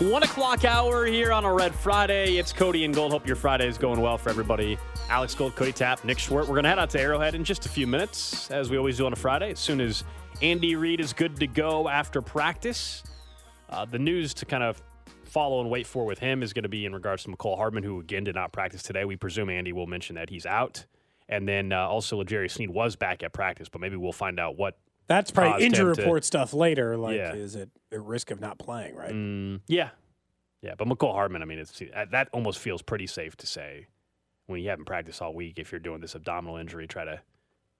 1 o'clock hour here on a Red Friday. It's Cody and Gold. Hope your Friday is going well for everybody. Alex Gold, Cody Tapp, Nick Schwert. We're going to head out to Arrowhead in just a few minutes, as we always do on a Friday. As soon as Andy Reid is good to go after practice, the news to kind of follow and wait for with him is going to be in regards to Mecole Hardman, who again did not practice today. We presume Andy will mention that he's out. And then also L'Jarius Sneed was back at practice, but maybe we'll find out what. That's probably injury report stuff later. Like, yeah. Is it at risk of not playing, right? Yeah. Yeah, but Mecole Hardman, I mean, that almost feels pretty safe to say when you haven't practiced all week. If you're doing this abdominal injury, try to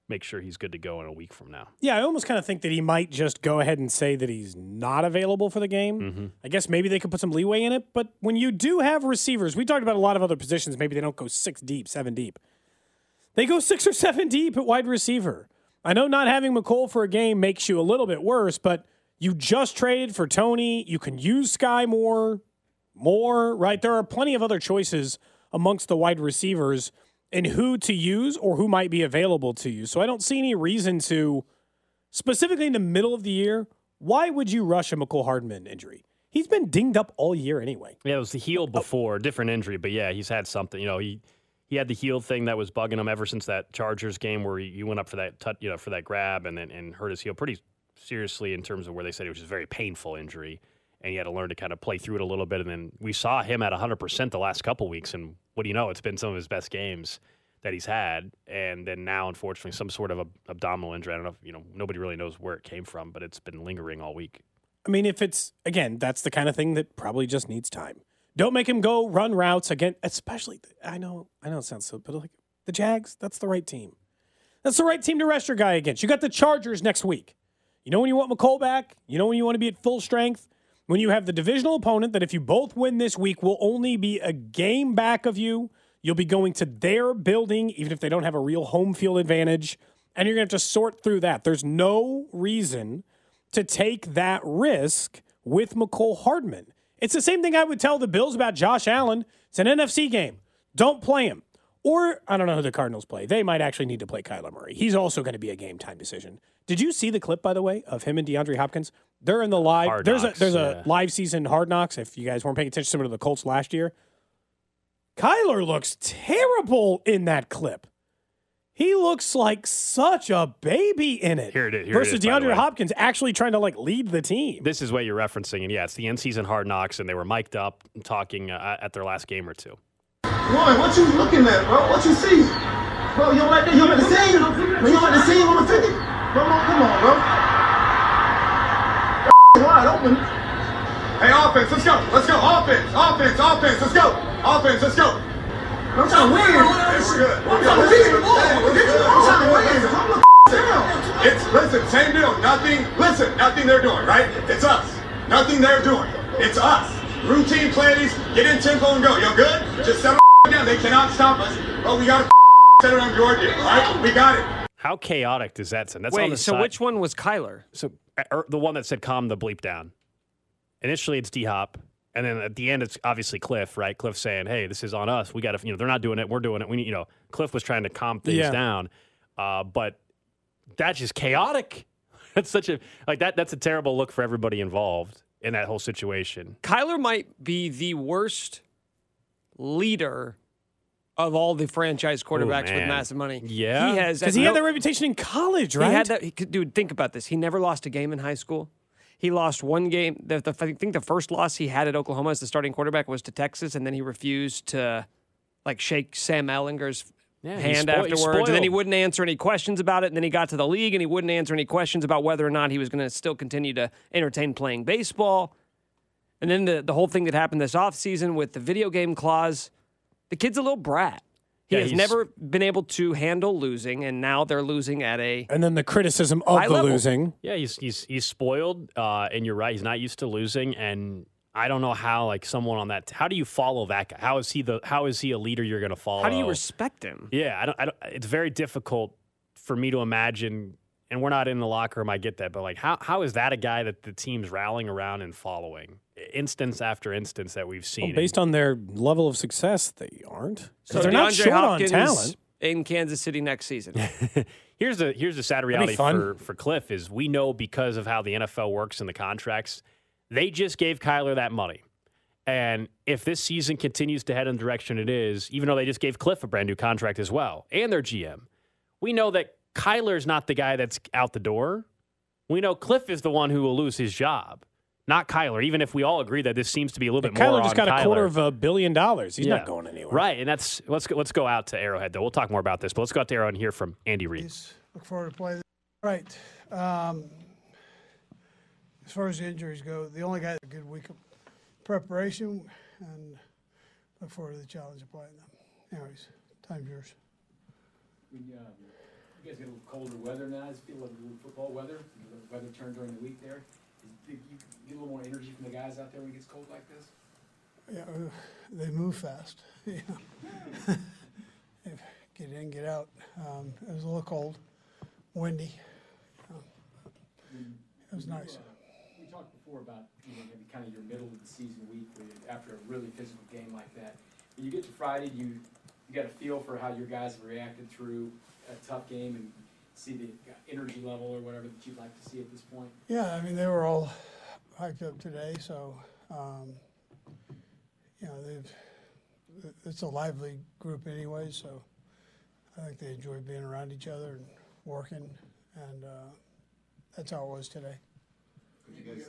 make sure he's good to go in a week from now. Yeah, I almost kind of think that he might just go ahead and say that he's not available for the game. Mm-hmm. I guess maybe they could put some leeway in it, but when you do have receivers, we talked about a lot of other positions, maybe they don't go 6 deep, 7 deep. They go 6 or 7 deep at wide receiver. I know not having Mecole for a game makes you a little bit worse, but you just traded for Toney. You can use Sky Moore, right? There are plenty of other choices amongst the wide receivers and who to use or who might be available to you. So I don't see any reason to, specifically in the middle of the year, why would you rush a Mecole Hardman injury? He's been dinged up all year anyway. Yeah, it was the heel before, different injury, but yeah, he's had something. You know, He had the heel thing that was bugging him ever since that Chargers game where he went up for that grab and hurt his heel pretty seriously, in terms of where they said it was a very painful injury, and he had to learn to kind of play through it a little bit. And then we saw him at 100% the last couple weeks, and what do you know? It's been some of his best games that he's had, and then now, unfortunately, some sort of abdominal injury. I don't know. Nobody really knows where it came from, but it's been lingering all week. I mean, if it's again, that's the kind of thing that probably just needs time. Don't make him go run routes again, especially, I know it sounds silly, but like the Jags, that's the right team. That's the right team to rest your guy against. You got the Chargers next week. You know when you want Mecole back? You know when you want to be at full strength? When you have the divisional opponent that if you both win this week will only be a game back of you, you'll be going to their building, even if they don't have a real home field advantage, and you're going to have to sort through that. There's no reason to take that risk with Mecole Hardman. It's the same thing I would tell the Bills about Josh Allen. It's an NFC game. Don't play him. Or, I don't know who the Cardinals play. They might actually need to play Kyler Murray. He's also going to be a game-time decision. Did you see the clip, by the way, of him and DeAndre Hopkins? They're in the live. Hard Knocks, there's a live season Hard Knocks, if you guys weren't paying attention to the Colts last year. Kyler looks terrible in that clip. He looks like such a baby in it. Versus DeAndre Hopkins actually trying to lead the team. This is what you're referencing. And yeah, it's the in-season Hard Knocks, and they were mic'd up and talking at their last game or two. Roy, what you looking at, bro? What you see? Bro, you don't like that? You don't like the scene? You don't like the scene on the 50? Come on, bro. That wide open. Hey, offense, let's go. Let's go. Offense, let's go. Offense, let's go. I'm trying to win. Listen, same deal. Nothing they're doing, right? It's us. Nothing they're doing. It's us. Routine plays. Get in tempo and go. You're good? Just settle down. They cannot stop us. But we got to settle on Georgia, all right? We got it. How chaotic does that sound? That's on the side. Wait, so which one was Kyler? So the one that said calm the bleep down. Initially, it's D-Hop. And then at the end, it's obviously Kliff, right? Kliff saying, hey, this is on us. We got to, they're not doing it. We're doing it. We need, Kliff was trying to calm things down. But that's just chaotic. That's such a, that's a terrible look for everybody involved in that whole situation. Kyler might be the worst leader of all the franchise quarterbacks with massive money. Yeah. Because he had that reputation in college, right? He had that. Dude, think about this. He never lost a game in high school. He lost one game. I think the first loss he had at Oklahoma as the starting quarterback was to Texas, and then he refused to like shake Sam Ellinger's hand afterwards. And then he wouldn't answer any questions about it. And then he got to the league, and he wouldn't answer any questions about whether or not he was going to still continue to entertain playing baseball. And then the whole thing that happened this offseason with the video game clause, the kid's a little brat. He has never been able to handle losing, and now they're losing at a and then the criticism of the level. Losing. Yeah, he's spoiled, and you're right. He's not used to losing, and I don't know how like someone on that. How do you follow that guy? How is he a leader you're going to follow? How do you respect him? Yeah, I don't. It's very difficult for me to imagine. And we're not in the locker room. I get that, but like, how is that a guy that the team's rallying around and following? Instance after instance that we've seen. Well, based on their level of success, they aren't. So they're not short on talent in Kansas City next season. Here's the sad reality for Kliff is we know because of how the NFL works and the contracts, they just gave Kyler that money. And if this season continues to head in the direction it is, even though they just gave Kliff a brand new contract as well and their GM, we know that Kyler's not the guy that's out the door. We know Kliff is the one who will lose his job. Not Kyler, even if we all agree that this seems to be a little bit more on Kyler. Kyler just got $250 million. He's not going anywhere. Right, and that's let's go out to Arrowhead, though. We'll talk more about this, but let's go out to Arrowhead and hear from Andy Reid. Look forward to play. All right. As far as the injuries go, the only guy that had a good week of preparation, and look forward to the challenge of playing them. Anyways, time's yours. You guys get a little colder weather now. Does it feel like football weather? The weather turned during the week there. You get a little more energy from the guys out there when it gets cold like this? Yeah, they move fast. You know. Get in, get out. It was a little cold, windy. It was nice. We talked before about maybe kind of your middle of the season week after a really physical game like that. When you get to Friday, you got a feel for how your guys have reacted through a tough game and see the energy level or whatever that you'd like to see at this point? Yeah, I mean, they were all hyped up today, so, it's a lively group anyway, so I think they enjoy being around each other and working, and that's how it was today. You guys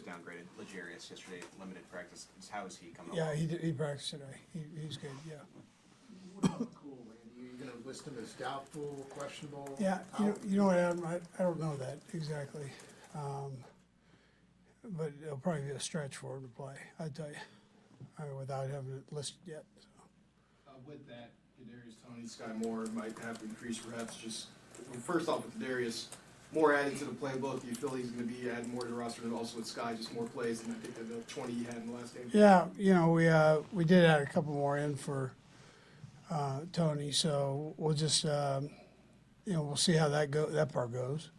downgraded L'Jarius yesterday, limited practice. How is he coming along? Yeah, he practiced today. He's good, yeah. What about Cool, Randy? Are you going to list him as doubtful, questionable? Yeah, you know what, Adam? I don't know that exactly. But it'll probably be a stretch for him to play, I tell you, without having it listed yet. So. With that, Kadarius Toney, Sky Moore might have increased reps. Just first off, with Kadarius, more added to the playbook. Do you feel he's going to be adding more to the roster, and also with Sky, just more plays than I think the 20 he had in the last game? Yeah, we did add a couple more in for Toney, so we'll just we'll see how that part goes,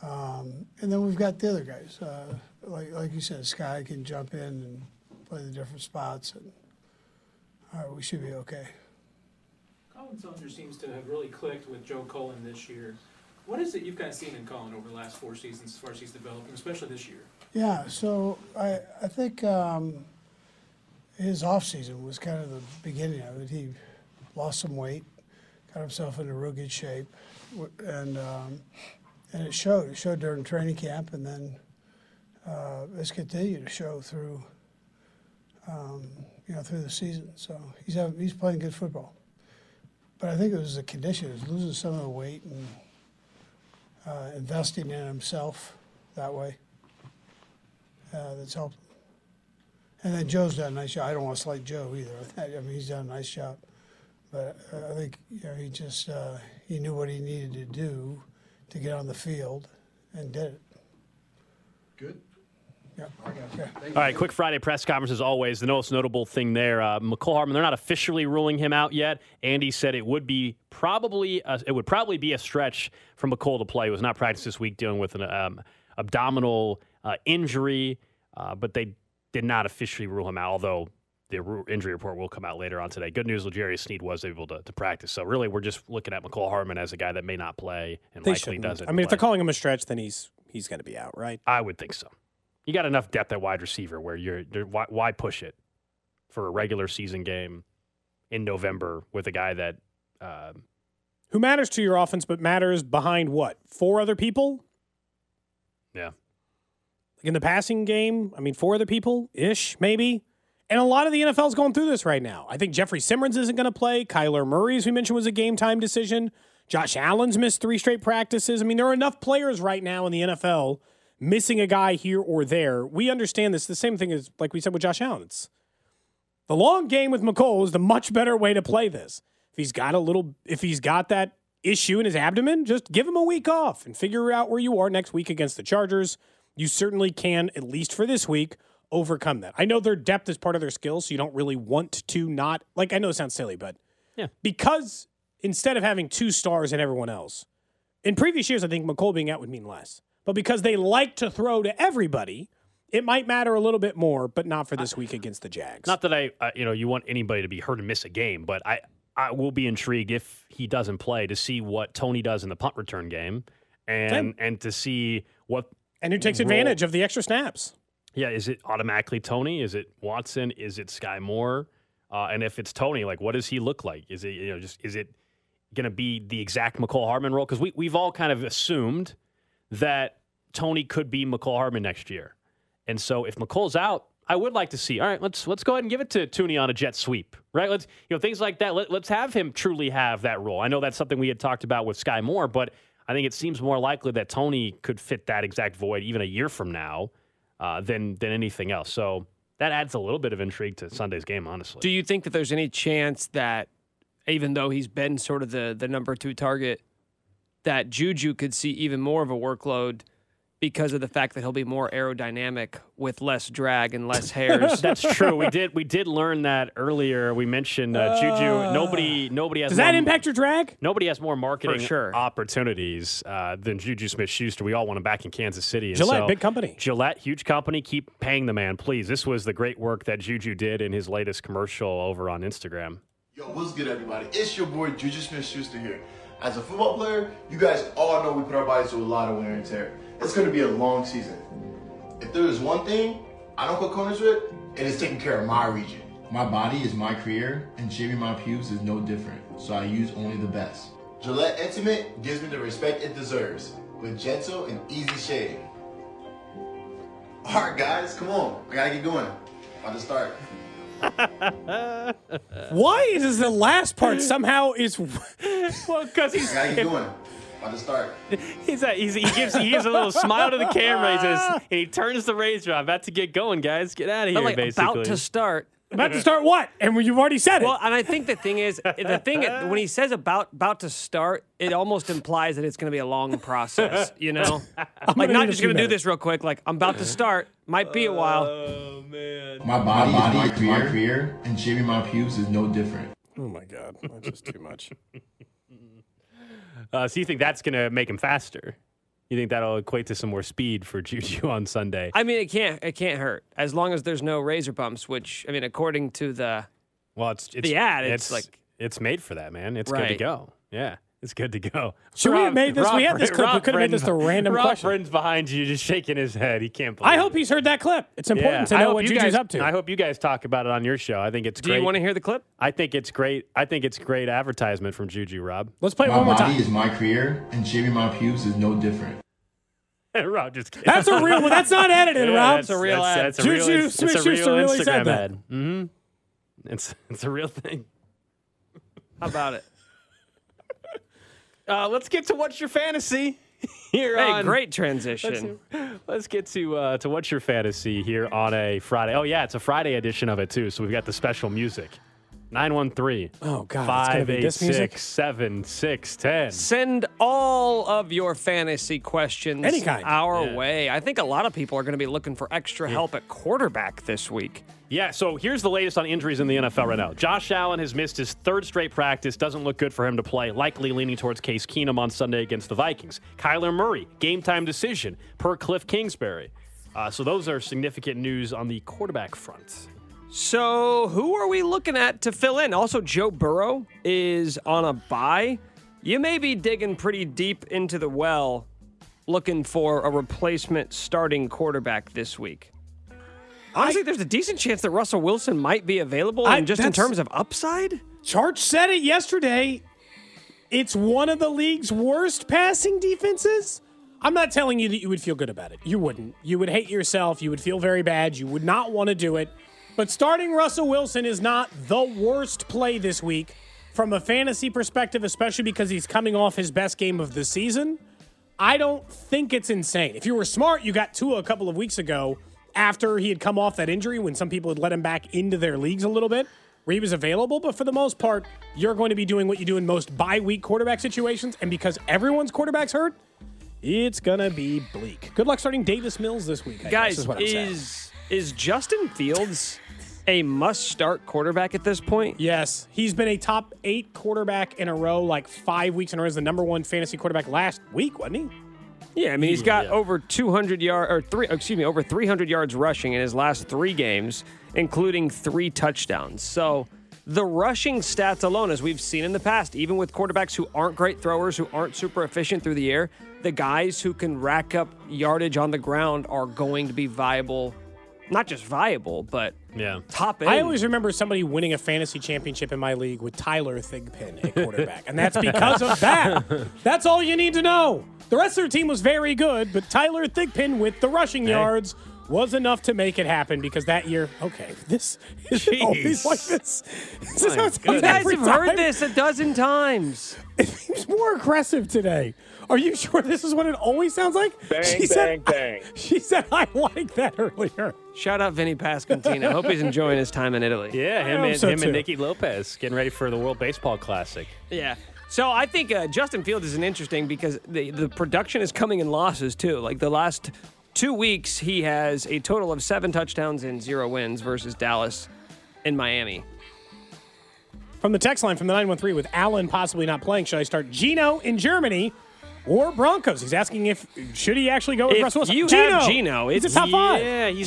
and then we've got the other guys. Like you said, Sky can jump in and play the different spots, and we should be okay. Colin Selinger seems to have really clicked with Joe Cullen this year. What is it you've kind of seen in Cullen over the last four seasons as far as he's developed, and especially this year? Yeah, so I think his off season was kind of the beginning of it. He lost some weight, got himself into real good shape, and it showed. It showed during training camp, and then it's continued to show through, through the season. So he's playing good football, but I think it was the condition. It was losing some of the weight and investing in himself that way. That's helped. And then Joe's done a nice job. I don't want to slight Joe either. I mean, he's done a nice job. But I think he just he knew what he needed to do to get on the field and did it. Good. Yeah. Okay. All right, quick Friday press conference as always. The most notable thing there, Mecole Hardman, they're not officially ruling him out yet. Andy said it would probably be a stretch for Mecole to play. He was not practiced this week dealing with an abdominal injury, but they did not officially rule him out, although the injury report will come out later on today. Good news, L'Jarius Sneed was able to practice. So, really, we're just looking at Mecole Hardman as a guy that may not play and likely doesn't. I mean, if they're calling him a stretch, then he's going to be out, right? I would think so. You got enough depth at wide receiver where why push it for a regular season game in November with a guy that who matters to your offense but matters behind what? 4 other people? Yeah. in the passing game. I mean, four other people-ish, maybe. And a lot of the NFL is going through this right now. I think Jeffrey Simmons isn't going to play. Kyler Murray, as we mentioned, was a game-time decision. Josh Allen's missed 3 straight practices. I mean, there are enough players right now in the NFL missing a guy here or there. We understand this. The same thing as, like we said, with Josh Allen. It's the long game with Mecole is the much better way to play this. If he's got that issue in his abdomen, just give him a week off and figure out where you are next week against the Chargers. You certainly can, at least for this week, overcome that. I know their depth is part of their skill, so you don't really want to not, like, I know it sounds silly, but yeah, because instead of having 2 stars and everyone else, in previous years, I think Mecole being out would mean less. But because they like to throw to everybody, it might matter a little bit more, but not for this week against the Jags. Not that you want anybody to be hurt and miss a game, but I will be intrigued if he doesn't play to see what Toney does in the punt return game and to see what and who takes advantage of the extra snaps. Yeah, is it automatically Toney? Is it Watson? Is it Sky Moore? And if it's Toney, like, what does he look like? Is it is it going to be the exact Mecole Hardman role? Because we've all kind of assumed that Toney could be Mecole Hardman next year, and so if McCole's out, I would like to see. All right, let's go ahead and give it to Toney on a jet sweep, right? Let's things like that. Let's have him truly have that role. I know that's something we had talked about with Sky Moore, but I think it seems more likely that Toney could fit that exact void even a year from now than anything else. So that adds a little bit of intrigue to Sunday's game, honestly. Do you think that there's any chance that even though he's been sort of the number 2 target, that Juju could see even more of a workload because of the fact that he'll be more aerodynamic with less drag and less hairs? That's true. We did learn that earlier. We mentioned Juju. Nobody has. Does that impact your drag? Nobody has more marketing opportunities than Juju Smith-Schuster. We all want him back in Kansas City. And Gillette, big company. Gillette, huge company. Keep paying the man, please. This was the great work that Juju did in his latest commercial over on Instagram. Yo, what's good, everybody? It's your boy Juju Smith-Schuster here. As a football player, you guys all know we put our bodies through a lot of wear and tear. It's going to be a long season. If there is one thing I don't cut corners with, it is taking care of my region. My body is my career, and shaving my pubes is no different, so I use only the best. Gillette Intimate gives me the respect it deserves with gentle and easy shave. All right, guys, come on. I got to get going. About to start. Why is the last part somehow is... Well, because he's... I got to get going. To start. He gives a little smile to the camera. He says, and he turns the razor on. About to get going, guys. Get out of here, like, basically. About to start. About to start what? And you've already said it. Well, and I think the thing is, when he says about to start, it almost implies that it's going to be a long process, you know? Like, not just going to do this real quick. Like, I'm about to start. Might be a while. Oh, man. My body is my career, and shaving my pubes is no different. Oh, my God. That's just too much. So you think that's going to make him faster? You think that'll equate to some more speed for Juju on Sunday? I mean, it can't hurt as long as there's no razor bumps. Which, I mean, according to the ad, it's made for that, man. It's right. Good to go. Yeah, it's good to go. Should we have made this? We had this clip. We could have made this a random question. Rob Friend's behind you, just shaking his head. He can't believe it. I hope he's heard that clip. It's important to know what Juju's up to. I hope you guys talk about it on your show. I think it's great. Do you want to hear the clip? I think it's great. I think it's great advertisement from Juju, Rob. Let's play it one more time. My body is my career, and shaving my pubes is no different. Rob, just kidding. That's a real one. That's not edited, Rob. That's a real ad. Juju Smith-Schuster really said that. Mm-hmm. It's a real thing. How about it? Let's get to What's Your Fantasy here. Hey, great transition. Let's get to What's Your Fantasy here on a Friday. Oh, yeah, it's a Friday edition of it, too, so we've got the special music. 913. Oh, God. 586-7610. Send all of your fantasy questions any kind our way. I think a lot of people are going to be looking for extra help at quarterback this week. Yeah, so here's the latest on injuries in the NFL right now. Josh Allen has missed his 3rd straight practice. Doesn't look good for him to play. Likely leaning towards Case Keenum on Sunday against the Vikings. Kyler Murray, game time decision per Kliff Kingsbury. So those are significant news on the quarterback front. So who are we looking at to fill in? Also, Joe Burrow is on a bye. You may be digging pretty deep into the well looking for a replacement starting quarterback this week. Honestly, there's a decent chance that Russell Wilson might be available, and just in terms of upside? Charge said it yesterday. It's one of the league's worst passing defenses. I'm not telling you that you would feel good about it. You wouldn't. You would hate yourself. You would feel very bad. You would not want to do it. But starting Russell Wilson is not the worst play this week from a fantasy perspective, especially because he's coming off his best game of the season. I don't think it's insane. If you were smart, you got Tua a couple of weeks ago after he had come off that injury when some people had let him back into their leagues a little bit where he was available. But for the most part, you're going to be doing what you do in most bye-week quarterback situations. And because everyone's quarterback's hurt, it's going to be bleak. Good luck starting Davis Mills this week. Guys, is Justin Fields a must-start quarterback at this point? Yes. He's been a top 8 quarterback in a row, like 5 weeks in a row. He's the number one fantasy quarterback last week, wasn't he? Yeah, I mean, he's got over 200 yards, or over 300 yards rushing in his last 3 games, including 3 touchdowns. So the rushing stats alone, as we've seen in the past, even with quarterbacks who aren't great throwers, who aren't super efficient through the air, the guys who can rack up yardage on the ground are going to be viable. Not just viable, but top end. I always remember somebody winning a fantasy championship in my league with Tyler Thigpen at quarterback, and that's because of that. That's all you need to know. The rest of their team was very good, but Tyler Thigpen with the rushing yards was enough to make it happen because that year, this is always like this. You guys have heard this a dozen times. It seems more aggressive today. Are you sure this is what it always sounds like? Bang, bang, bang. She said, I like that earlier. Shout out Vinny Pasquantino. Hope he's enjoying his time in Italy. Yeah, him and Nikki Lopez getting ready for the World Baseball Classic. Yeah. So I think Justin Fields is interesting because the production is coming in losses, too. Like the last 2 weeks, he has a total of 7 touchdowns and 0 wins versus Dallas and Miami. From the text line from the 913, with Allen possibly not playing, should I start Geno in Germany or Broncos? He's asking should he actually go with Russell Wilson? Geno, it's a top 5. Yeah, he's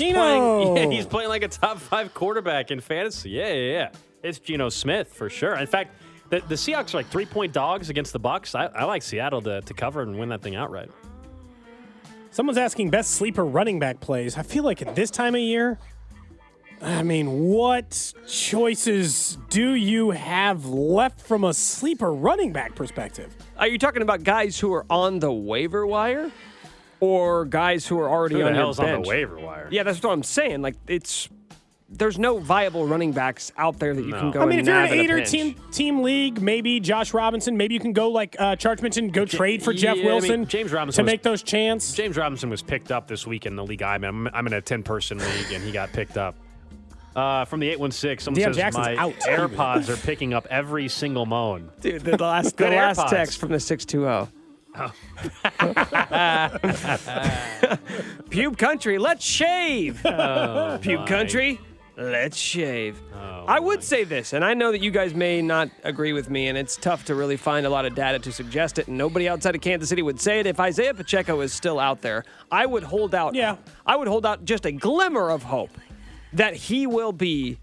playing like a top 5 quarterback in fantasy. Yeah. It's Geno Smith for sure. In fact, the Seahawks are like 3-point dogs against the Bucs. I like Seattle to cover and win that thing outright. Someone's asking best sleeper running back plays. I feel like at this time of year, I mean, what choices do you have left from a sleeper running back perspective? Are you talking about guys who are on the waiver wire or guys who are already on your bench? On the waiver wire? Yeah, that's what I'm saying. Like, there's no viable running backs out there that you can go. I mean, if you're an 8 or 10-team league, maybe Josh Robinson. Maybe you can go like Charge mentioned, go trade for Jeff Wilson. I mean, James Robinson to make those chants. James Robinson was picked up this week in the league I'm in a 10-person league, and he got picked up. From the 816, someone says Jackson's my AirPods are picking up every single moan. Dude, the last text from the 620. Oh. Pube country, let's shave. Oh, Pube country, let's shave. Oh, I would say this, and I know that you guys may not agree with me, and it's tough to really find a lot of data to suggest it, and nobody outside of Kansas City would say it. If Isaiah Pacheco is still out there, I would hold out. Yeah. I would hold out just a glimmer of hope that he will be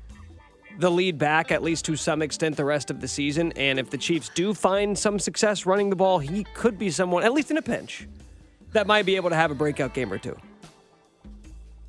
the lead back, at least to some extent, the rest of the season. And if the Chiefs do find some success running the ball, he could be someone, at least in a pinch, that might be able to have a breakout game or two.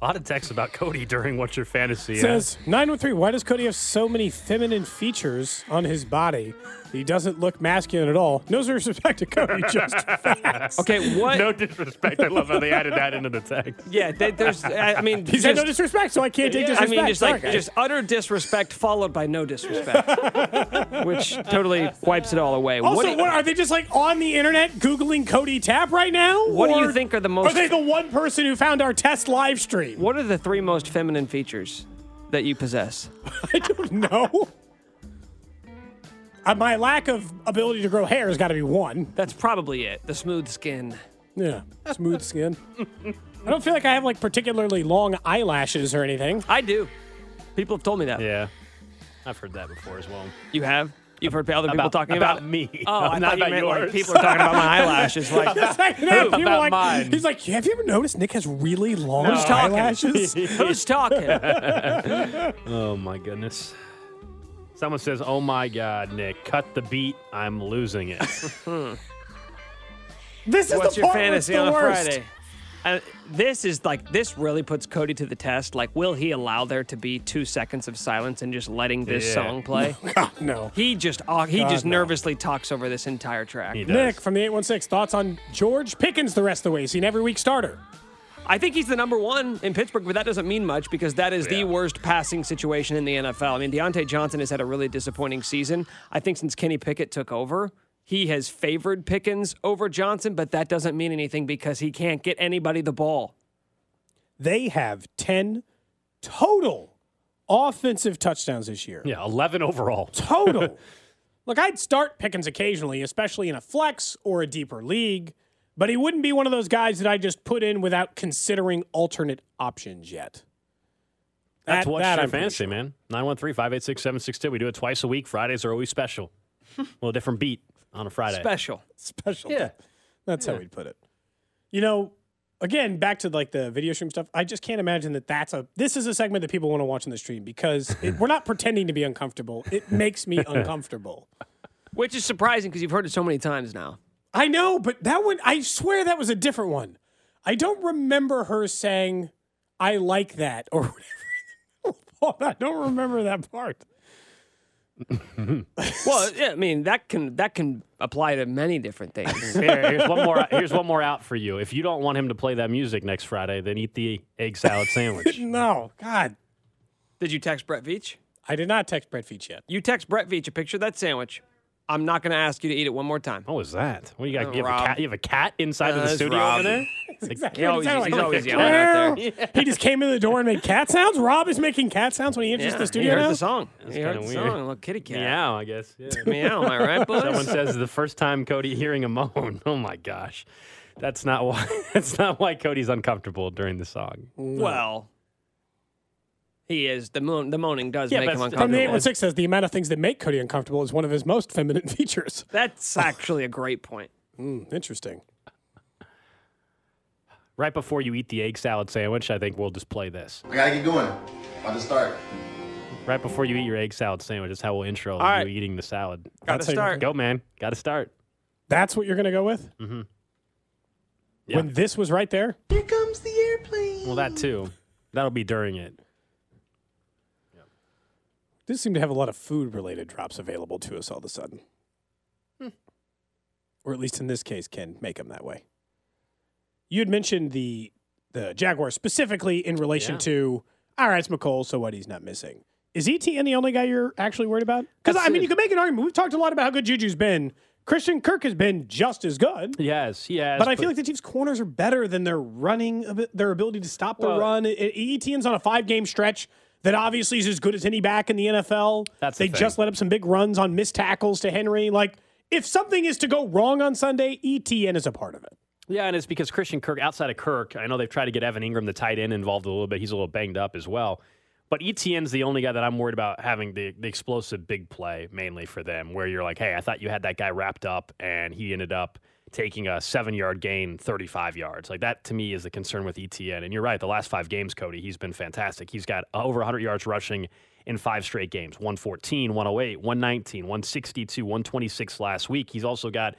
A lot of texts about Cody during What's Your Fantasy. Says, 913, why does Cody have so many feminine features on his body? He doesn't look masculine at all. No disrespect to Cody, just facts. Okay, what? No disrespect. I love how they added that into the text. Yeah, he said no disrespect, so I can't take disrespect. I mean, just utter disrespect followed by no disrespect, which totally wipes it all away. Also, what are they just like on the internet Googling Cody Tapp right now? What do you think are the most? Are they the one person who found our test live stream? What are the 3 most feminine features that you possess? I don't know. My lack of ability to grow hair has got to be 1. That's probably it. The smooth skin. Yeah, smooth skin. I don't feel like I have like particularly long eyelashes or anything. I do. People have told me that. Yeah. I've heard that before as well. You have? You've heard other people talking about me. Oh, I thought you meant like people are talking about my eyelashes. Like, about mine. He's like, have you ever noticed Nick has really long eyelashes? Who's talking? Oh, my goodness. Someone says, oh, my God, Nick, cut the beat. I'm losing it. This is What's your fantasy on a Friday? This is like, this really puts Cody to the test. Like, will he allow there to be 2 seconds of silence and just letting this song play? No, God, no. He just nervously talks over this entire track. Nick from the 816, thoughts on George Pickens the rest of the way? Is he an every week starter? I think he's the number one in Pittsburgh, but that doesn't mean much because that is the worst passing situation in the NFL. I mean, Deontay Johnson has had a really disappointing season. I think since Kenny Pickett took over, he has favored Pickens over Johnson, but that doesn't mean anything because he can't get anybody the ball. They have 10 total offensive touchdowns this year. Yeah, 11 overall. Total. Look, I'd start Pickens occasionally, especially in a flex or a deeper league, but he wouldn't be one of those guys that I just put in without considering alternate options yet. That's what's your fantasy, man. 913-586-762. We do it twice a week. Fridays are always special. A little different beat. On a Friday. Special. Yeah. That's how we'd put it. You know, again, back to like the video stream stuff. I just can't imagine that this is a segment that people want to watch in the stream because we're not pretending to be uncomfortable. It makes me uncomfortable. Which is surprising because you've heard it so many times now. I know, but that one, I swear that was a different one. I don't remember her saying, I like that or whatever. I don't remember that part. Well, yeah, I mean that can apply to many different things. Here's one more out for you. If you don't want him to play that music next Friday, then eat the egg salad sandwich. No, God. Did you text Brett Veach? I did not text Brett Veach yet. You text Brett Veach a picture of that sandwich. I'm not going to ask you to eat it one more time. What was that? What you got? You have a cat? You have a cat inside of the studio over there? Exactly. He's always yelling out there. Yeah. He just came in the door and made cat sounds. Rob is making cat sounds when he enters the studio. He heard the song. He heard the song. A little kitty cat. Meow, I guess. Yeah. Meow. Am I right, boys? Someone says the first time Cody hearing a moan. Oh my gosh, that's not why Cody's uncomfortable during the song. No. Well. He is. The moaning does make him uncomfortable. From the 816 says the amount of things that make Cody uncomfortable is one of his most feminine features. That's actually a great point. Interesting. Right before you eat the egg salad sandwich, I think we'll just play this. I got to get going. I'll just start. Right before you eat your egg salad sandwich is how we'll intro you eating the salad. Got to start. Go, man. Got to start. That's what you're going to go with? Mm-hmm. Yeah. When this was right there? Here comes the airplane. Well, that too. That'll be during it. Does seem to have a lot of food-related drops available to us all of a sudden. Or at least in this case, can make them that way. You had mentioned the Jaguars specifically in relation to, all right, it's Mecole, so what, he's not missing. Is Etienne the only guy you're actually worried about? Because, I mean, you can make an argument. We've talked a lot about how good Juju's been. Christian Kirk has been just as good. Yes, he has. But I feel like the Chiefs' corners are better than their ability to stop the run. Etienne's on a 5-game stretch. That obviously is as good as any back in the NFL. They just let up some big runs on missed tackles to Henry. Like, if something is to go wrong on Sunday, Etienne is a part of it. Yeah, and it's because Christian Kirk, outside of Kirk, I know they've tried to get Evan Ingram, the tight end, involved a little bit. He's a little banged up as well. But Etienne's the only guy that I'm worried about having the explosive big play, mainly for them, where you're like, hey, I thought you had that guy wrapped up, and he ended up taking a 7-yard gain, 35 yards. Like, that to me is the concern with Etienne. And you're right, the last 5 games, Cody, he's been fantastic. He's got over 100 yards rushing in 5 straight games, 114, 108, 119, 162, 126 last week. He's also got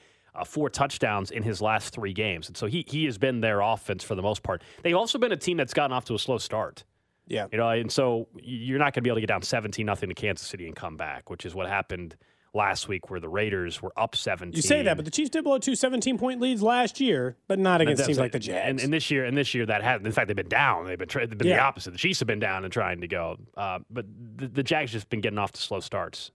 4 touchdowns in his last 3 games. And so he has been their offense for the most part. They've also been a team that's gotten off to a slow start. Yeah. You know, and so you're not going to be able to get down 17-0 to Kansas City and come back, which is what happened last week where the Raiders were up 17. You say that, but the Chiefs did blow 2 17-point leads last year, but not against teams like the Jags. And this year that hasn't. In fact, they've been down. They've been the opposite. The Chiefs have been down and trying to go. But the Jags just been getting off to slow starts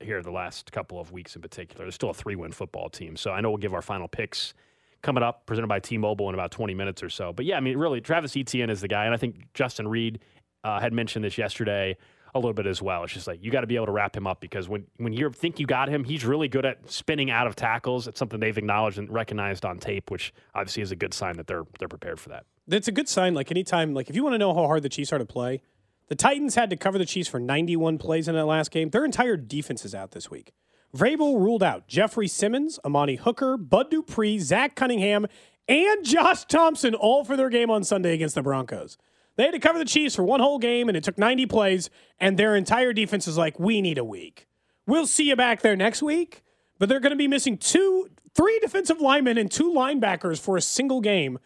here the last couple of weeks in particular. They're still a 3-win football team. So I know we'll give our final picks coming up, presented by T-Mobile in about 20 minutes or so. But, yeah, I mean, really, Travis Etienne is the guy. And I think Justin Reed had mentioned this yesterday a little bit as well. It's just like you got to be able to wrap him up because when you think you got him, he's really good at spinning out of tackles. It's something they've acknowledged and recognized on tape, which obviously is a good sign that they're prepared for that. It's a good sign. Like anytime, like if you want to know how hard the Chiefs are to play, the Titans had to cover the Chiefs for 91 plays in that last game. Their entire defense is out this week. Vrabel ruled out Jeffrey Simmons, Amani Hooker, Bud Dupree, Zach Cunningham, and Josh Thompson, all for their game on Sunday against the Broncos. They had to cover the Chiefs for one whole game, and it took 90 plays, and their entire defense is like, we need a week. We'll see you back there next week, but they're going to be missing 3 defensive linemen and 2 linebackers for a single game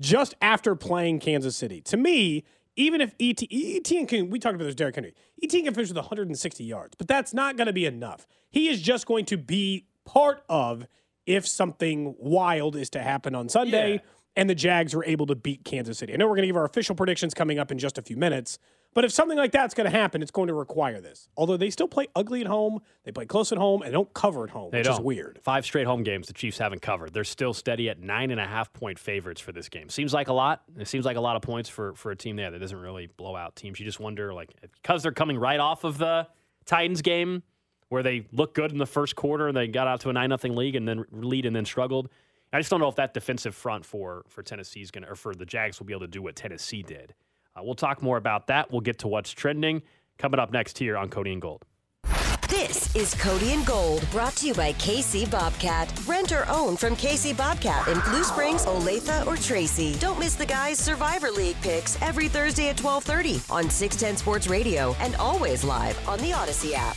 just after playing Kansas City. To me, even if Etienne can, we talked about this, Derrick Henry, Etienne can finish with 160 yards, but that's not going to be enough. He is just going to be part of if something wild is to happen on Sunday, and the Jags were able to beat Kansas City. I know we're going to give our official predictions coming up in just a few minutes, but if something like that's going to happen, it's going to require this. Although they still play ugly at home, they play close at home, and don't cover at home, which is weird. 5 straight home games the Chiefs haven't covered. They're still steady at 9.5-point favorites for this game. Seems like a lot. It seems like a lot of points for a team there that doesn't really blow out teams. You just wonder, like, because they're coming right off of the Titans game where they looked good in the first quarter and they got out to a 9-0 lead and then struggled. I just don't know if that defensive front for Tennessee is going to, or for the Jags will be able to do what Tennessee did. We'll talk more about that. We'll get to what's trending coming up next here on Cody and Gold. This is Cody and Gold, brought to you by KC Bobcat. Rent or own from KC Bobcat in Blue Springs, Olathe, or Tracy. Don't miss the guys' Survivor League picks every Thursday at 12:30 on 610 Sports Radio and always live on the Odyssey app.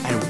And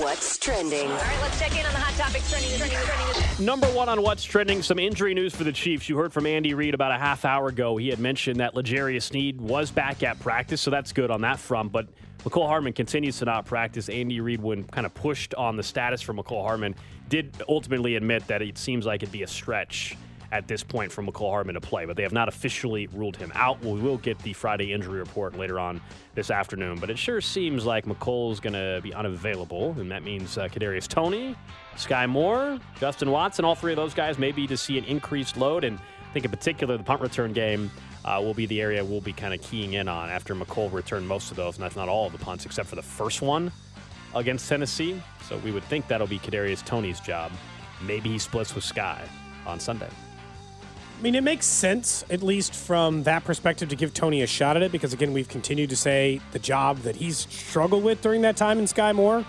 What's trending? All right, let's check in on the hot topics trending. Number one on what's trending, some injury news for the Chiefs. You heard from Andy Reid about a half hour ago. He had mentioned that L'Jarius Sneed was back at practice, so that's good on that front. But Mecole Hardman continues to not practice. Andy Reid, when kind of pushed on the status for Mecole Hardman, did ultimately admit that it seems like it'd be a stretch at this point for Mecole Hardman to play, but they have not officially ruled him out. We will get the Friday injury report later on this afternoon, but it sure seems like McColl's going to be unavailable, and that means Kadarius Toney, Sky Moore, Justin Watson, all three of those guys may be to see an increased load, and I think in particular the punt return game will be the area we'll be kind of keying in on after McColl returned most of those, and that's not all of the punts except for the first one against Tennessee, so we would think that'll be Kadarius Toney's job. Maybe he splits with Sky on Sunday. I mean, it makes sense, at least from that perspective, to give Toney a shot at it because, again, we've continued to say the job that he's struggled with during that time in Sky Moore.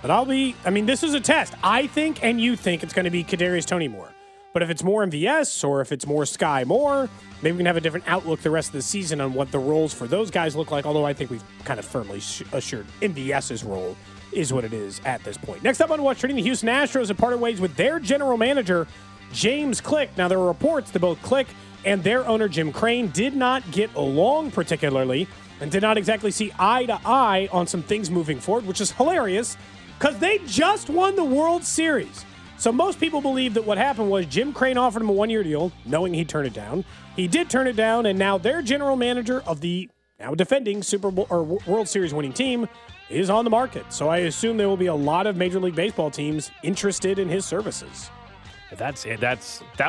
But this is a test. I think and you think it's going to be Kadarius Toney more. But if it's more MVS or if it's more Sky Moore, maybe we can have a different outlook the rest of the season on what the roles for those guys look like, although I think we've kind of firmly assured MVS's role is what it is at this point. Next up on What's Trending, the Houston Astros have parted ways with their general manager, James Klick. Now, there were reports that both Klick and their owner, Jim Crane, did not get along particularly and did not exactly see eye to eye on some things moving forward, which is hilarious because they just won the World Series. So most people believe that what happened was Jim Crane offered him a one-year deal, knowing he'd turn it down. He did turn it down, and now their general manager of the now defending Super Bowl or World Series winning team is on the market. So I assume there will be a lot of Major League Baseball teams interested in his services. That's it. That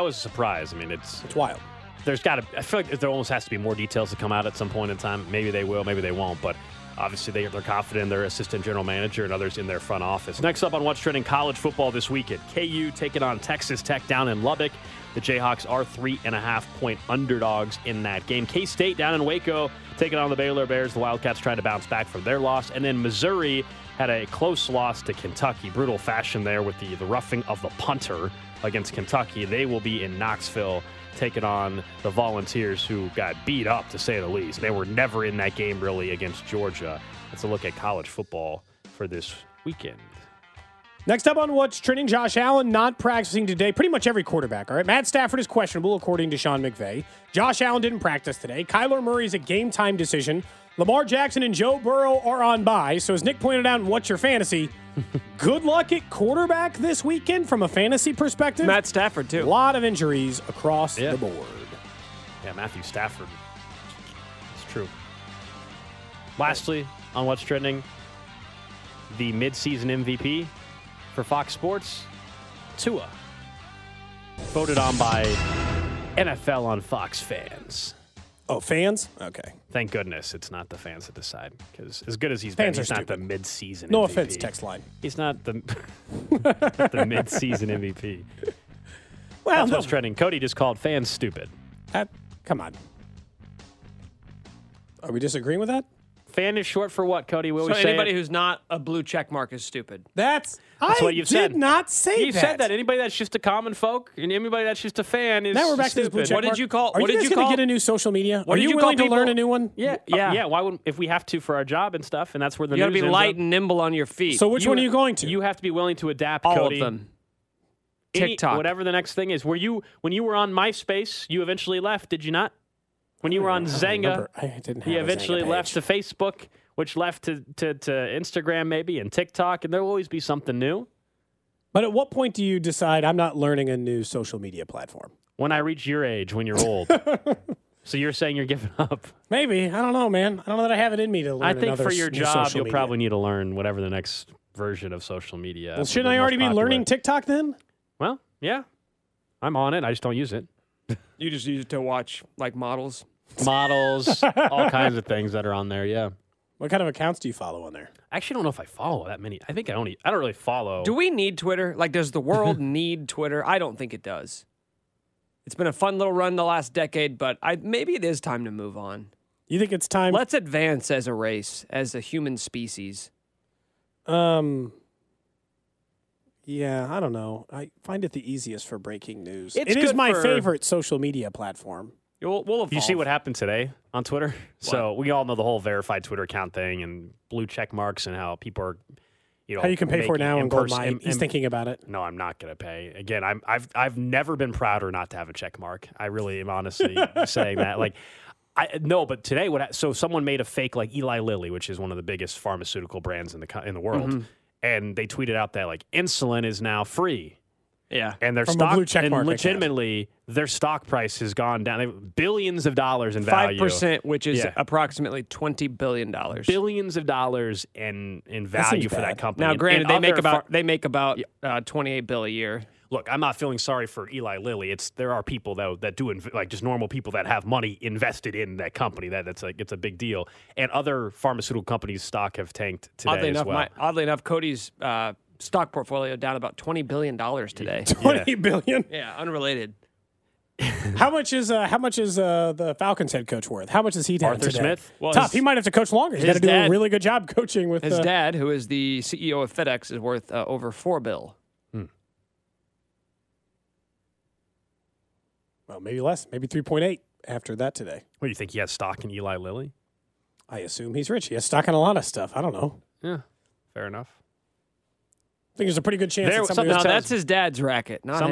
was a surprise. I mean, it's wild. There's got to. I feel like there almost has to be more details to come out at some point in time. Maybe they will. Maybe they won't. But obviously, they're confident in their assistant general manager and others in their front office. Next up on What's Trending, college football this weekend. KU taking on Texas Tech down in Lubbock. The Jayhawks are 3.5-point underdogs in that game. K-State down in Waco taking on the Baylor Bears. The Wildcats trying to bounce back from their loss. And then Missouri had a close loss to Kentucky. Brutal fashion there with the roughing of the punter against Kentucky. They will be in Knoxville taking on the Volunteers, who got beat up, to say the least. They were never in that game, really, against Georgia. That's a look at college football for this weekend. Next up on What's Trending, Josh Allen not practicing today. Pretty much every quarterback, all right? Matt Stafford is questionable, according to Sean McVay. Josh Allen didn't practice today. Kyler Murray is a game-time decision. Lamar Jackson and Joe Burrow are on bye. So as Nick pointed out in What's Your Fantasy, good luck at quarterback this weekend from a fantasy perspective. Matt Stafford, too. A lot of injuries across the board. Yeah, Matthew Stafford. It's true. Lastly, on What's Trending, the midseason MVP for Fox Sports, Tua. Voted on by NFL on Fox fans. Oh, fans? Okay. Thank goodness it's not the fans that decide, because as good as he's been, he's not the midseason MVP. No offense, text line. He's not the midseason MVP. Well, that's What's Trending. Cody just called fans stupid. Come on. Are we disagreeing with that? Fan is short for what, Cody? Will we say anybody who's not a blue check mark is stupid? That's what you've said. I did not say that. You said that. Anybody that's just a common folk and anybody that's just a fan is stupid. Now we're back to the blue check mark. What did you call? Are you guys going to get a new social media? Are you willing to learn a new one? Yeah. Why wouldn't, if we have to for our job and stuff, and that's where the news is. You got to be light and nimble on your feet. So which one are you going to? You have to be willing to adapt, Cody. All of them. TikTok. Whatever the next thing is. When you were on MySpace, you eventually left, did you not? When you were on Zynga, he eventually left to Facebook, which left to Instagram maybe, and TikTok, and there will always be something new. But at what point do you decide I'm not learning a new social media platform? When I reach your age, when you're old. So you're saying you're giving up? Maybe. I don't know, man. I don't know that I have it in me to learn another social media. I think for your job, you'll probably need to learn whatever the next version of social media. Well, shouldn't I already be learning TikTok then? Well, yeah. I'm on it. I just don't use it. You just use it to watch, like, models, all kinds of things that are on there. Yeah. What kind of accounts do you follow on there? I actually don't know if I follow that many. I think I don't really follow. Do we need Twitter? Like, does the world need Twitter? I don't think it does. It's been a fun little run the last decade, but maybe it is time to move on. You think it's time? Let's advance as a race, as a human species. Yeah, I don't know. I find it the easiest for breaking news. It is my favorite social media platform. You see what happened today on Twitter? What? So we all know the whole verified Twitter account thing and blue check marks and how people are, how you can pay for it now and gold mine. He's thinking about it. No, I'm not going to pay. Again, I've never been prouder not to have a check mark. I really am honestly saying that. But today so someone made a fake like Eli Lilly, which is one of the biggest pharmaceutical brands in the world. Mm-hmm. And they tweeted out that insulin is now free. Yeah. And their their stock price has gone down. They have billions of dollars in value. 5%, which is approximately $20 billion. Billions of dollars in value for that company. Now, granted, they make about $28 billion a year. Look, I'm not feeling sorry for Eli Lilly. There are people that do just normal people that have money invested in that company. It's a big deal. And other pharmaceutical companies' stock have tanked today as well. Oddly enough, Cody's stock portfolio down about $20 billion today. $20 billion? Yeah, unrelated. How much is the Falcons head coach worth? How much is he down today? Arthur Smith? Well, tough. He might have to coach longer. He's got to do a really good job coaching with his dad, who is the CEO of FedEx, is worth over $4 billion. Well, maybe less, maybe 3.8 after that today. What, do you think he has stock in Eli Lilly? I assume he's rich. He has stock in a lot of stuff. I don't know. Yeah, fair enough. I think there's a pretty good chance that somebody else that's his dad's racket, not him.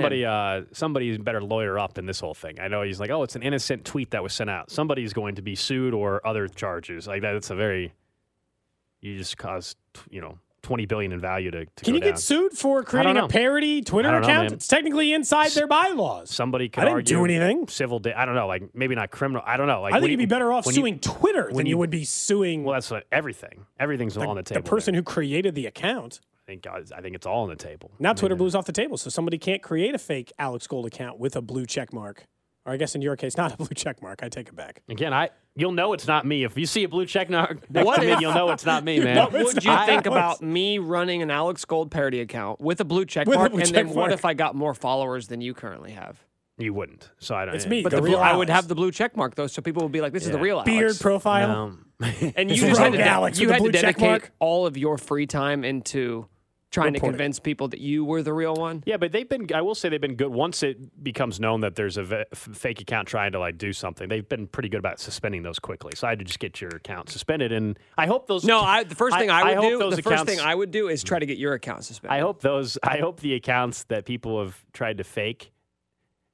Somebody's better lawyer up in this whole thing. I know he's like, it's an innocent tweet that was sent out. Somebody's going to be sued or other charges. Like that, it's a very, you just caused, $20 billion in value to Can you down. Get sued for creating a parody Twitter account? It's technically inside their bylaws. Somebody could argue. I didn't do anything. Civil, I don't know, maybe not criminal. I don't know. I think you'd be better off suing Twitter than you would be suing. Well, that's everything. Everything's on the table. The person who created the account. I think it's all on the table. Now Twitter blew off the table, so somebody can't create a fake Alex Gold account with a blue check mark. Or I guess in your case, not a blue check mark. I take it back. Again, you'll know it's not me. If you see a blue check mark next to me, you'll know it's not me, man. What would you think about me running an Alex Gold parody account with a blue check mark, what if I got more followers than you currently have? You wouldn't. So I don't. It's me. But I would have the blue check mark, though, so people would be like, this is the real Alex. Beard profile. And you had to dedicate all of your free time into trying to convince people that you were the real one. Yeah, but they've been, I will say they've been good. Once it becomes known that there's a fake account trying to like do something, they've been pretty good about suspending those quickly. So I had to just get your account suspended. And I hope those, the first thing I would do is try to get your account suspended. I hope the accounts that people have tried to fake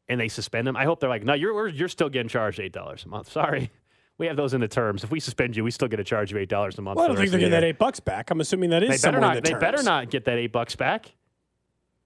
and they suspend them, I hope they're like, no, you're still getting charged $8 a month. Sorry. We have those in the terms. If we suspend you, we still get a charge of $8 a month. Well, I don't think they get that $8 back. I'm assuming that is somewhere in the terms. They better not get that $8 back.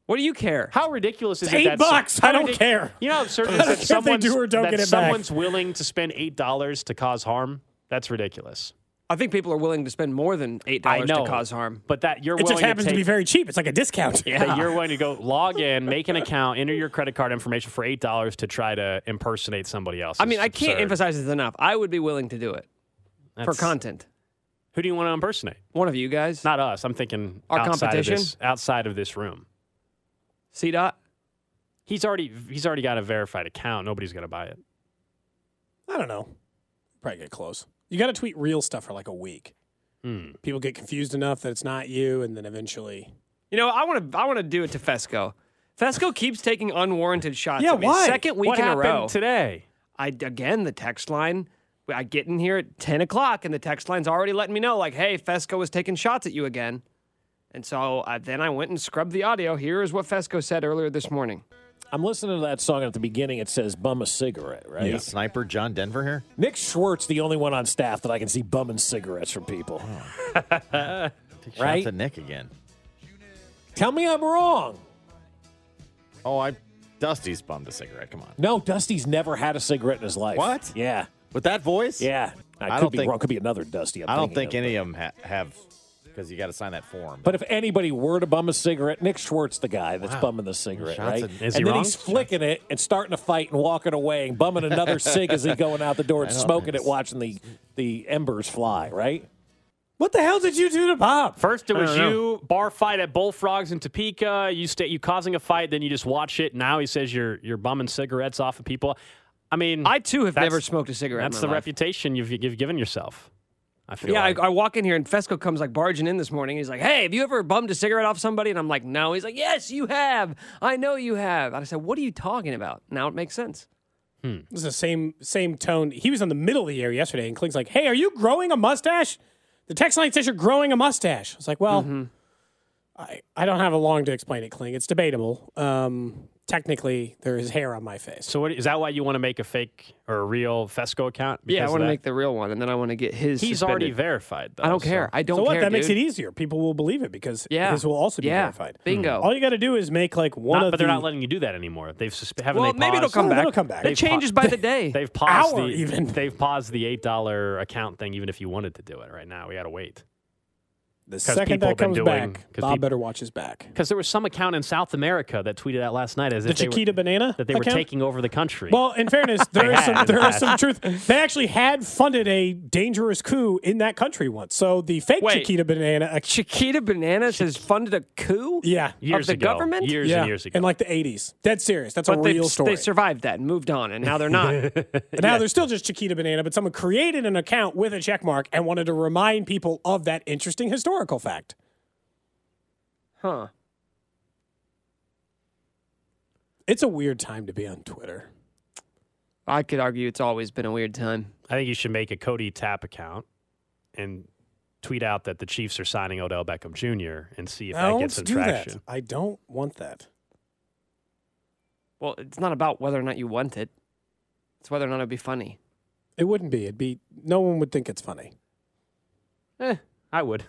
What do you care? How ridiculous is it? $8. I don't care. You know how absurd it is that someone's willing to spend $8 to cause harm? That's ridiculous. I think people are willing to spend more than $8 to cause harm. But that you're willing to take, it just happens to be very cheap. It's like a discount. Yeah, you're willing to go log in, make an account, enter your credit card information for $8 to try to impersonate somebody else. I mean, I can't emphasize this enough. I would be willing to do it for content. Who do you want to impersonate? One of you guys. Not us. I'm thinking our competition outside of this room. CDOT? He's already got a verified account. Nobody's going to buy it. I don't know. Probably get close. You got to tweet real stuff for like a week. People get confused enough that it's not you, and then eventually, you know, I want to do it to Fesco. Fesco keeps taking unwarranted shots. Yeah, why? Second week in a row today. The text line. I get in here at 10:00, and the text line's already letting me know, like, "Hey, Fesco was taking shots at you again." And so then I went and scrubbed the audio. Here is what Fesco said earlier this morning. I'm listening to that song, and at the beginning it says bum a cigarette, right? Yeah. Sniper John Denver here? Nick Schwartz, the only one on staff that I can see bumming cigarettes from people. Oh. Take shots at Nick again. Tell me I'm wrong. Oh, Dusty's bummed a cigarette. Come on. No, Dusty's never had a cigarette in his life. What? Yeah. With that voice? Yeah. I could be wrong. Could be another Dusty. I don't think any of them have... Because you got to sign that form. But if anybody were to bum a cigarette, Nick Schwartz, the guy that's bumming the cigarette, right? He's flicking it and starting to fight and walking away and bumming another cig as he's going out the door and smoking it, watching the embers fly, right? What the hell did you do to Bob? First, it was you, bar fight at Bullfrogs in Topeka. You causing a fight, then you just watch it. Now he says you're bumming cigarettes off of people. I mean, I too have never smoked a cigarette. That's the reputation you've given yourself. I feel like. I walk in here and Fesco comes like barging in this morning. He's like, "Hey, have you ever bummed a cigarette off somebody?" And I'm like, "No." He's like, "Yes, you have. I know you have." And I said, "What are you talking about?" Now it makes sense. This is the same tone. He was in the middle of the air yesterday, and Kling's like, "Hey, are you growing a mustache? The text line says you're growing a mustache." I was like, "Well, I don't have a long to explain it, Kling. It's debatable. Technically, there is hair on my face." So is that why you want to make a fake or a real Fesco account? Yeah, I want to make the real one, and then I want to get his He's suspended. Already verified, though. I don't care. So what? That makes it easier. People will believe it because his will also be verified. Bingo. All you got to do is make like one of the... But they're not letting you do that anymore. Maybe it'll come back. It changes by the day. They've paused the $8 account thing even if you wanted to do it right now. We got to wait. The second that comes back, Bob better watch his back. Because there was some account in South America that tweeted out last night as if they were taking over the country. Well, in fairness, there is some truth. They actually had funded a dangerous coup in that country once. So the fake Chiquita Banana... Chiquita Bananas has funded a coup? Yeah. Years ago. Of the government? Years and years ago. In like the 80s. Dead serious. That's a real story. They survived that and moved on, and now they're not. Now they're still just Chiquita Banana, but someone created an account with a checkmark and wanted to remind people of that interesting historical fact. Huh. It's a weird time to be on Twitter. I could argue it's always been a weird time. I think you should make a Cody Tapp account and tweet out that the Chiefs are signing Odell Beckham Jr. and see if that gets some traction. I don't want that. Well, it's not about whether or not you want it. It's whether or not it'd be funny. It wouldn't be. No one would think it's funny. I would.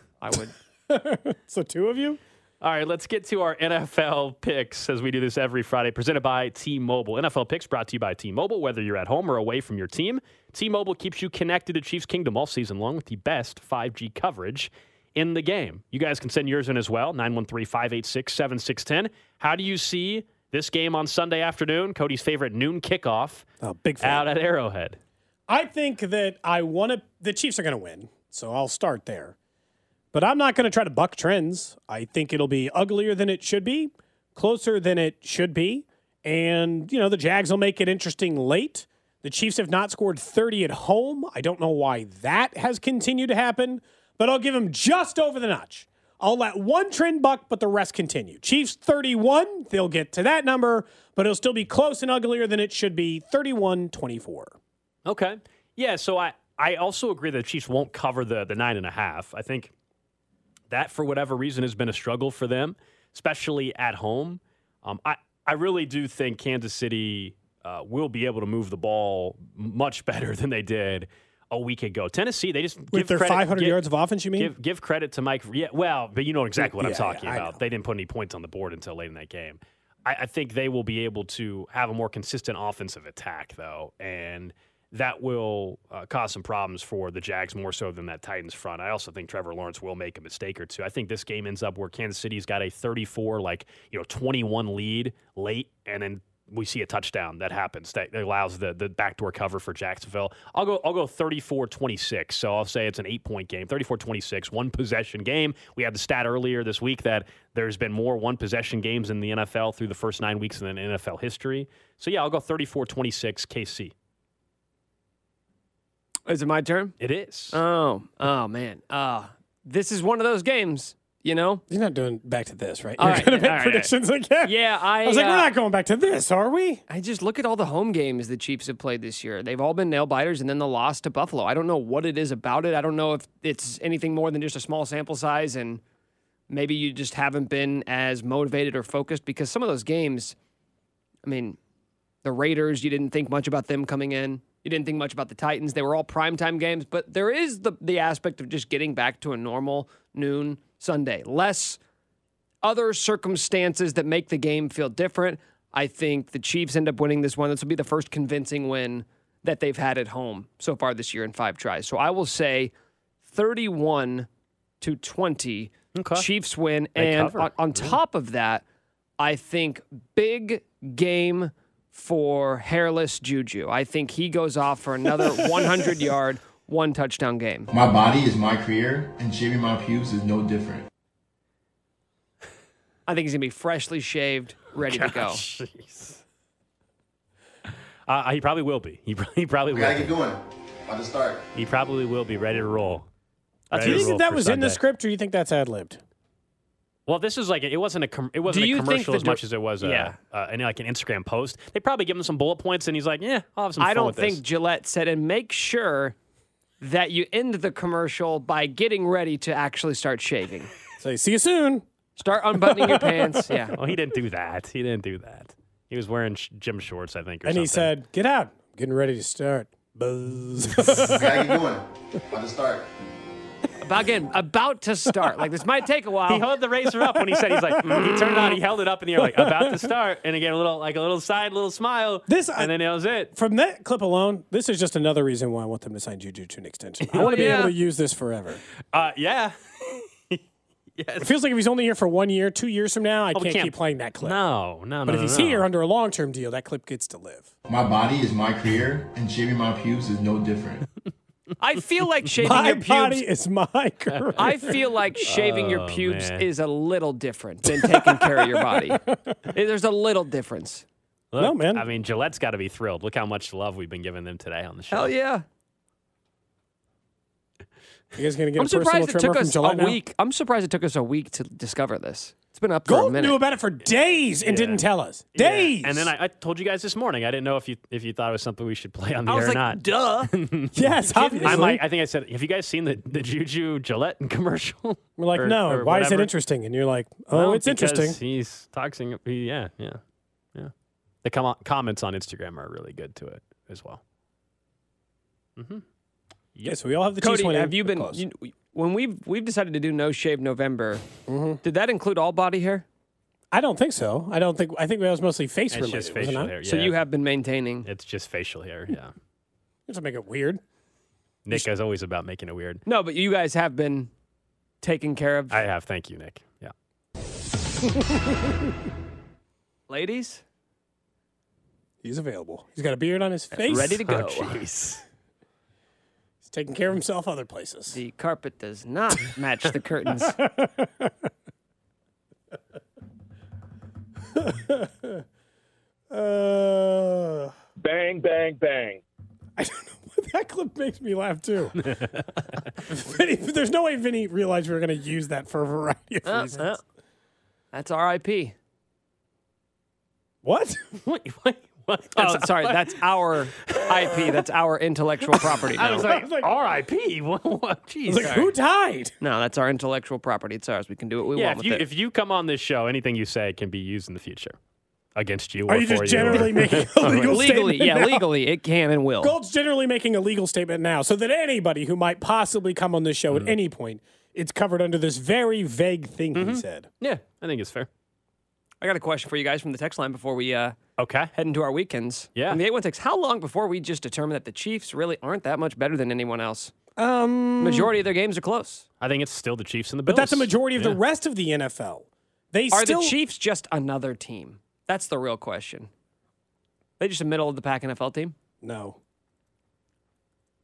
So two of you? All right, let's get to our NFL picks as we do this every Friday, presented by T-Mobile. NFL picks brought to you by T-Mobile. Whether you're at home or away from your team, T-Mobile keeps you connected to Chiefs Kingdom all season long with the best 5G coverage in the game. You guys can send yours in as well, 913-586-7610. How do you see this game on Sunday afternoon? Cody's favorite noon kickoff out at Arrowhead. I think that the Chiefs are going to win, so I'll start there. But I'm not going to try to buck trends. I think it'll be uglier than it should be, closer than it should be. And, you know, the Jags will make it interesting late. The Chiefs have not scored 30 at home. I don't know why that has continued to happen, but I'll give them just over the notch. I'll let one trend buck, but the rest continue. Chiefs 31, they'll get to that number, but it'll still be close and uglier than it should be, 31-24. Okay. Yeah, so I also agree that the Chiefs won't cover the 9.5. I think that, for whatever reason, has been a struggle for them, especially at home. I really do think Kansas City will be able to move the ball much better than they did a week ago. Tennessee, they just give credit. With their 500 yards of offense, you mean? Give credit to Mike. Yeah, well, but you know exactly what I'm talking about. They didn't put any points on the board until late in that game. I think they will be able to have a more consistent offensive attack, though, and that will cause some problems for the Jags more so than that Titans front. I also think Trevor Lawrence will make a mistake or two. I think this game ends up where Kansas City's got a 34-21 lead late, and then we see a touchdown that happens that allows the backdoor cover for Jacksonville. I'll go 34-26. So I'll say it's an 8-point game, 34-26, one possession game. We had the stat earlier this week that there's been more one possession games in the NFL through the first 9 weeks than in NFL history. So yeah, I'll go 34-26 KC. Is it my turn? It is. Oh man. This is one of those games. You know? You're not doing back to this, right? You're going to make predictions again. Yeah, I was like, we're not going back to this, are we? I just look at all the home games the Chiefs have played this year. They've all been nail-biters, and then the loss to Buffalo. I don't know what it is about it. I don't know if it's anything more than just a small sample size, and maybe you just haven't been as motivated or focused, because some of those games, I mean, the Raiders, you didn't think much about them coming in. You didn't think much about the Titans. They were all primetime games, but there is the aspect of just getting back to a normal noon Sunday. Less other circumstances that make the game feel different. I think the Chiefs end up winning this one. This will be the first convincing win that they've had at home so far this year in 5 tries. So I will say 31-20 Chiefs win. And on top of that, I think big game for hairless Juju. I think he goes off for another 100-yard, one touchdown game. My body is my career, and shaving my pubes is no different. I think he's going to be freshly shaved, ready to go. Geez. He probably will be. He probably will. I gotta get going. About to start. He probably will be ready to roll. Do you think that was in the script, or you think that's ad-libbed? Well, this is like it wasn't a commercial as much as it was an Instagram post. They probably give him some bullet points, and he's like, yeah, I'll have some fun with this. I don't think Gillette said, and make sure that you end the commercial by getting ready to actually start shaving. So see you soon. Start unbuttoning your pants. Yeah. Well, he didn't do that. He was wearing gym shorts, I think, or something. And he said, get out. I'm getting ready to start. Buzz. How you doing? About to start. Again, about to start. Like, this might take a while. He held the razor up when he said, he's like, he turned it on, he held it up in the air, like, about to start. And again, a little smile. Then that was it. From that clip alone, this is just another reason why I want them to sign Juju to an extension. I want to be able to use this forever. Yes. It feels like if he's only here for 1 year, 2 years from now, I can't keep playing that clip. No. But if he's here under a long-term deal, that clip gets to live. My body is my career, and shaving my pubes is no different. I feel like shaving your pubes. My body is my career. I feel like shaving your pubes is a little different than taking care of your body. There's a little difference. Look, no, man. I mean, Gillette's got to be thrilled. Look how much love we've been giving them today on the show. Hell yeah. You guys going to get a personal trimmer from Gillette now? I'm surprised it took us a week to discover this. It's been up for a minute. Gold knew about it for days and didn't tell us. Days. Yeah. And then I told you guys this morning. I didn't know if you thought it was something we should play on the air or not. Duh. Yes, obviously. I think I said, have you guys seen the Juju Gillette commercial? We're like, no. Or why is it interesting? And you're like, well, it's interesting. He's toxic. Yeah. The comments on Instagram are really good to it as well. Mm-hmm. Yes, yeah, so we all have the Cody, have you been? When we've decided to do No Shave November, did that include all body hair? I don't think so. I think that was mostly face related. Just facial hair. Yeah. So you have been maintaining. It's just facial hair. Yeah. Doesn't make it weird. Nick is always about making it weird. No, but you guys have been taken care of. I have. Thank you, Nick. Yeah. Ladies, he's available. He's got a beard on his face, ready to go. Jeez. Taking care of himself other places. The carpet does not match the curtains. Bang, bang, bang. I don't know what That clip makes me laugh, too. Vinny, there's no way Vinny realized we were going to use that for a variety of reasons. That's R.I.P. What? What? Oh, sorry. That's our IP. That's our intellectual property. Now. I was like R.I.P. Jeez. Like, who died? No, that's our intellectual property. It's ours. We can do what we want with it. If you come on this show, anything you say can be used in the future against you. Or are you just generally making a legal statement? Yeah, now. Legally, it can and will. Gold's generally making a legal statement now, so that anybody who might possibly come on this show at any point, it's covered under this very vague thing he said. Yeah, I think it's fair. I got a question for you guys from the text line before we head into our weekends. Yeah. From the 816, how long before we just determine that the Chiefs really aren't that much better than anyone else? Majority of their games are close. I think it's still the Chiefs and the Bills. But that's a majority of the rest of the NFL. Are the Chiefs just another team? That's the real question. Are they just a middle-of-the-pack NFL team? No.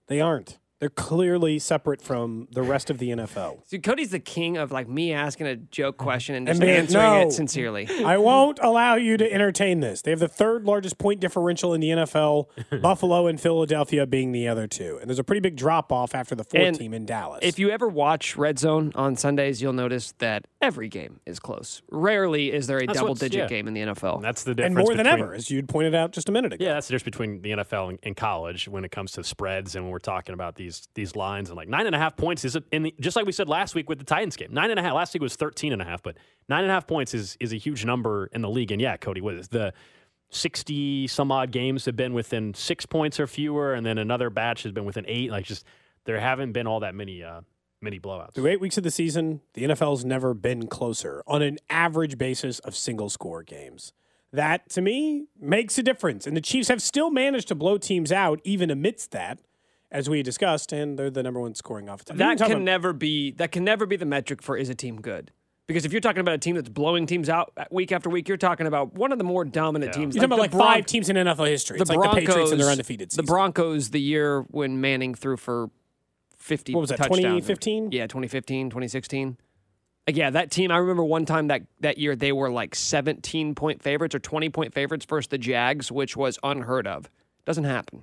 They aren't. They're clearly separate from the rest of the NFL. So Cody's the king of, like, me asking a joke question and just answering it sincerely. I won't allow you to entertain this. They have the third largest point differential in the NFL, Buffalo and Philadelphia being the other two. And there's a pretty big drop-off after the fourth team in Dallas. If you ever watch Red Zone on Sundays, you'll notice that every game is close. Rarely is there a double-digit game in the NFL. And that's the difference. And more than ever, as you'd pointed out just a minute ago. Yeah, that's the difference between the NFL and college when it comes to spreads and when we're talking about these lines, and like 9.5 points is just like we said last week with the Titans game. 9.5 last week was 13.5, but 9.5 points is a huge number in the league. And yeah, Cody, what is the 60 some odd games have been within 6 points or fewer, and then another batch has been within 8. Like, just there haven't been all that many blowouts. Through 8 weeks of the season, the NFL's never been closer on an average basis of single score games. That to me makes a difference, and the Chiefs have still managed to blow teams out even amidst that. As we discussed, and they're the number one scoring offense. That can never be the metric for is a team good. Because if you're talking about a team that's blowing teams out week after week, you're talking about one of the more dominant teams. You're talking about like five teams in NFL history. It's like the Patriots and their undefeated season. The Broncos, the year when Manning threw for 50 touchdowns. What was that, 2015? Yeah, 2015, 2016. Like, yeah, that team, I remember one time that year they were like 17-point favorites or 20-point favorites versus the Jags, which was unheard of. Doesn't happen.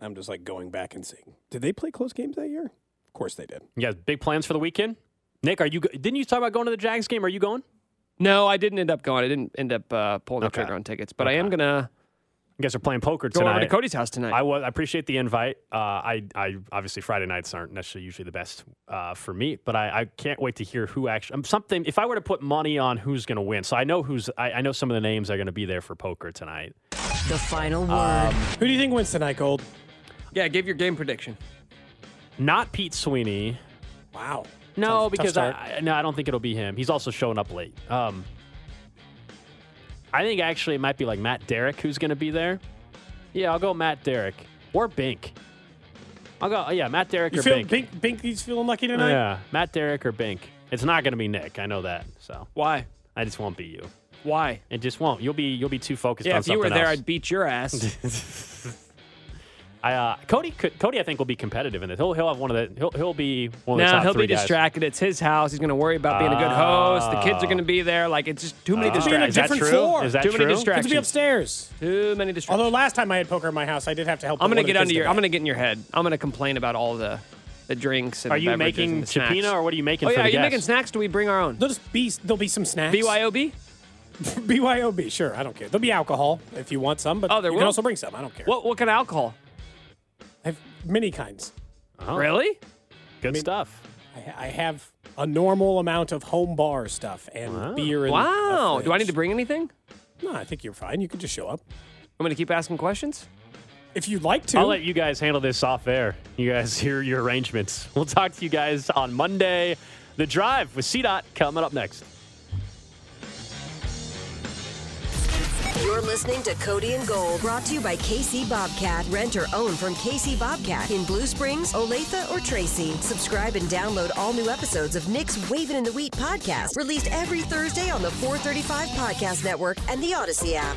I'm just like going back and seeing. Did they play close games that year? Of course they did. You guys, big plans for the weekend? Nick, didn't you talk about going to the Jags game? Are you going? No, I didn't end up going. I didn't end up pulling the trigger on tickets, but I am going to. You guys are playing poker tonight. Go over to Cody's house tonight. I appreciate the invite. I obviously Friday nights aren't necessarily usually the best for me, but I can't wait to hear who actually something. If I were to put money on who's going to win, so I know I know some of the names are going to be there for poker tonight. The final word. Who do you think wins tonight, Gold? Yeah, give your game prediction. Not Pete Sweeney. Wow. No, because I don't think it'll be him. He's also showing up late. I think actually it might be like Matt Derrick who's going to be there. Yeah, I'll go Matt Derrick or Bink. I'll go Matt Derrick or Bink. Bink, he's feeling lucky tonight. Yeah, Matt Derrick or Bink. It's not going to be Nick. I know that. So why? I just won't be you. Why? It just won't. You'll be too focused on something else. Yeah, if you were there, I'd beat your ass. Cody, I think will be competitive in this. He'll have one of the. He'll be one of the top three guys. He'll be distracted. It's his house. He's going to worry about being a good host. The kids are going to be there. Like, it's just too many distractions. Is that true? Is that true? Too many distractions. It's to be upstairs. Too many distractions. Although last time I had poker in my house, I did have to help. I'm going to get in your head. I'm going to complain about all the drinks and beverages. Are you making chipina or what are you making? Oh yeah, are you making snacks? Do we bring our own? There'll be some snacks. BYOB. BYOB, sure. I don't care. There'll be alcohol if you want some, but you can also bring some. I don't care. What kind of alcohol? I have many kinds. Oh. Really? Good stuff. I have a normal amount of home bar stuff and beer. And do I need to bring anything? No, I think you're fine. You can just show up. I'm going to keep asking questions? If you'd like to. I'll let you guys handle this off air. You guys hear your arrangements. We'll talk to you guys on Monday. The Drive with C-Dot coming up next. You're listening to Cody and Gold, brought to you by KC Bobcat. Rent or own from KC Bobcat in Blue Springs, Olathe, or Tracy. Subscribe and download all new episodes of Nick's Wavin' in the Wheat podcast, released every Thursday on the 435 Podcast Network and the Odyssey app.